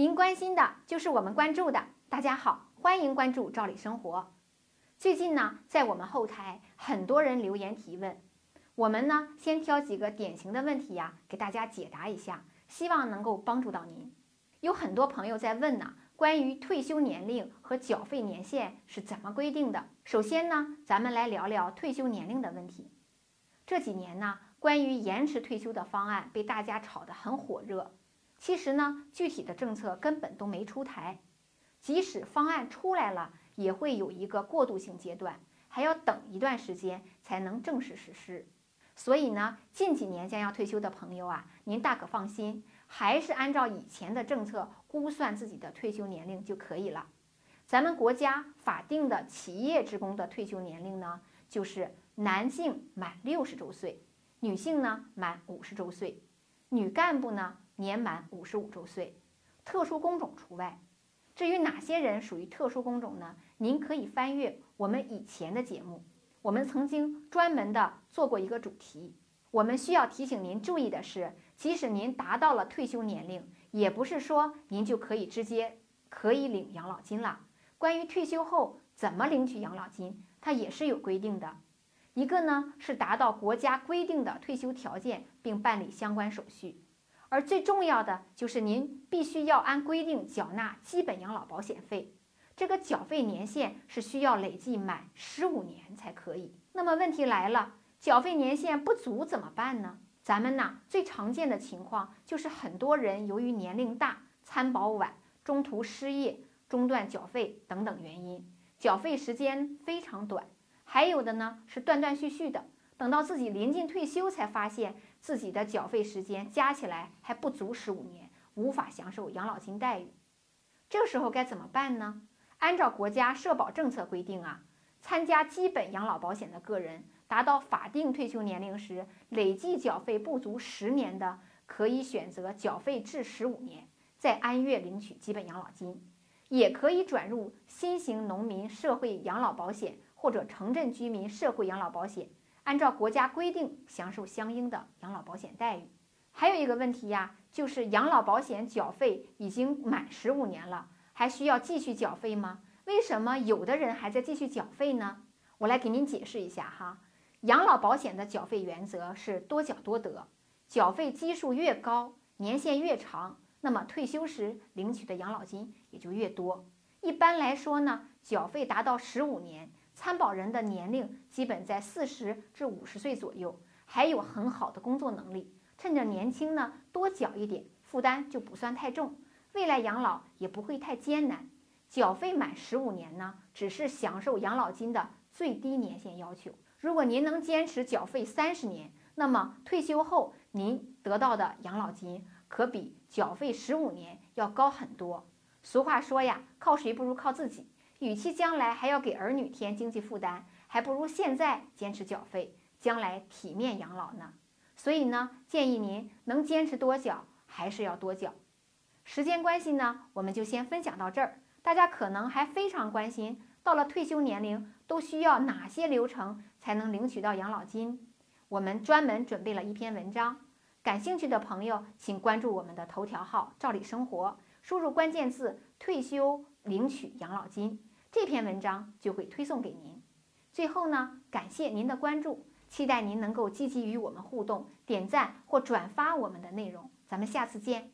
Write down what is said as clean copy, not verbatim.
您关心的就是我们关注的。大家好，欢迎关注赵理生活。最近呢，在我们后台很多人留言提问，我们呢先挑几个典型的问题呀，给大家解答一下，希望能够帮助到您。有很多朋友在问呢，关于退休年龄和缴费年限是怎么规定的？首先呢，咱们来聊聊退休年龄的问题。这几年呢，关于延迟退休的方案被大家炒得很火热。其实呢，具体的政策根本都没出台，即使方案出来了，也会有一个过渡性阶段，还要等一段时间才能正式实施。所以呢，近几年将要退休的朋友啊，您大可放心，还是按照以前的政策估算自己的退休年龄就可以了。咱们国家法定的企业职工的退休年龄呢，就是男性满60周岁，女性呢满50周岁，女干部呢年满55周岁，特殊工种除外。至于哪些人属于特殊工种呢？您可以翻阅我们以前的节目，我们曾经专门的做过一个主题。我们需要提醒您注意的是，即使您达到了退休年龄，也不是说您就可以直接可以领养老金了。关于退休后怎么领取养老金，它也是有规定的。一个呢是达到国家规定的退休条件并办理相关手续。而最重要的就是您必须要按规定缴纳基本养老保险费，这个缴费年限是需要累计满15年才可以。那么问题来了，缴费年限不足怎么办呢？咱们呢最常见的情况就是很多人由于年龄大、参保晚、中途失业、中断缴费等等原因，缴费时间非常短。还有的呢是断断续续的，等到自己临近退休才发现自己的缴费时间加起来还不足15年，无法享受养老金待遇。这个时候该怎么办呢？按照国家社保政策规定啊，参加基本养老保险的个人达到法定退休年龄时，累计缴费不足10年的，可以选择缴费至15年，再按月领取基本养老金，也可以转入新型农民社会养老保险或者城镇居民社会养老保险，按照国家规定享受相应的养老保险待遇。还有一个问题呀，就是养老保险缴费已经满15年了，还需要继续缴费吗？为什么有的人还在继续缴费呢？我来给您解释一下哈。养老保险的缴费原则是多缴多得，缴费基数越高，年限越长，那么退休时领取的养老金也就越多。一般来说呢，缴费达到15年，参保人的年龄基本在40至50岁左右，还有很好的工作能力，趁着年轻呢多缴一点，负担就不算太重，未来养老也不会太艰难。缴费满15年呢，只是享受养老金的最低年限要求。如果您能坚持缴费30年，那么退休后您得到的养老金可比缴费15年要高很多。俗话说呀，靠谁不如靠自己。与其将来还要给儿女添经济负担，还不如现在坚持缴费，将来体面养老呢。所以呢，建议您能坚持多缴还是要多缴。时间关系呢，我们就先分享到这儿。大家可能还非常关心，到了退休年龄都需要哪些流程才能领取到养老金？我们专门准备了一篇文章，感兴趣的朋友请关注我们的头条号“赵理生活”，输入关键字“退休领取养老金”。这篇文章就会推送给您。最后呢，感谢您的关注，期待您能够积极与我们互动，点赞或转发我们的内容。咱们下次见。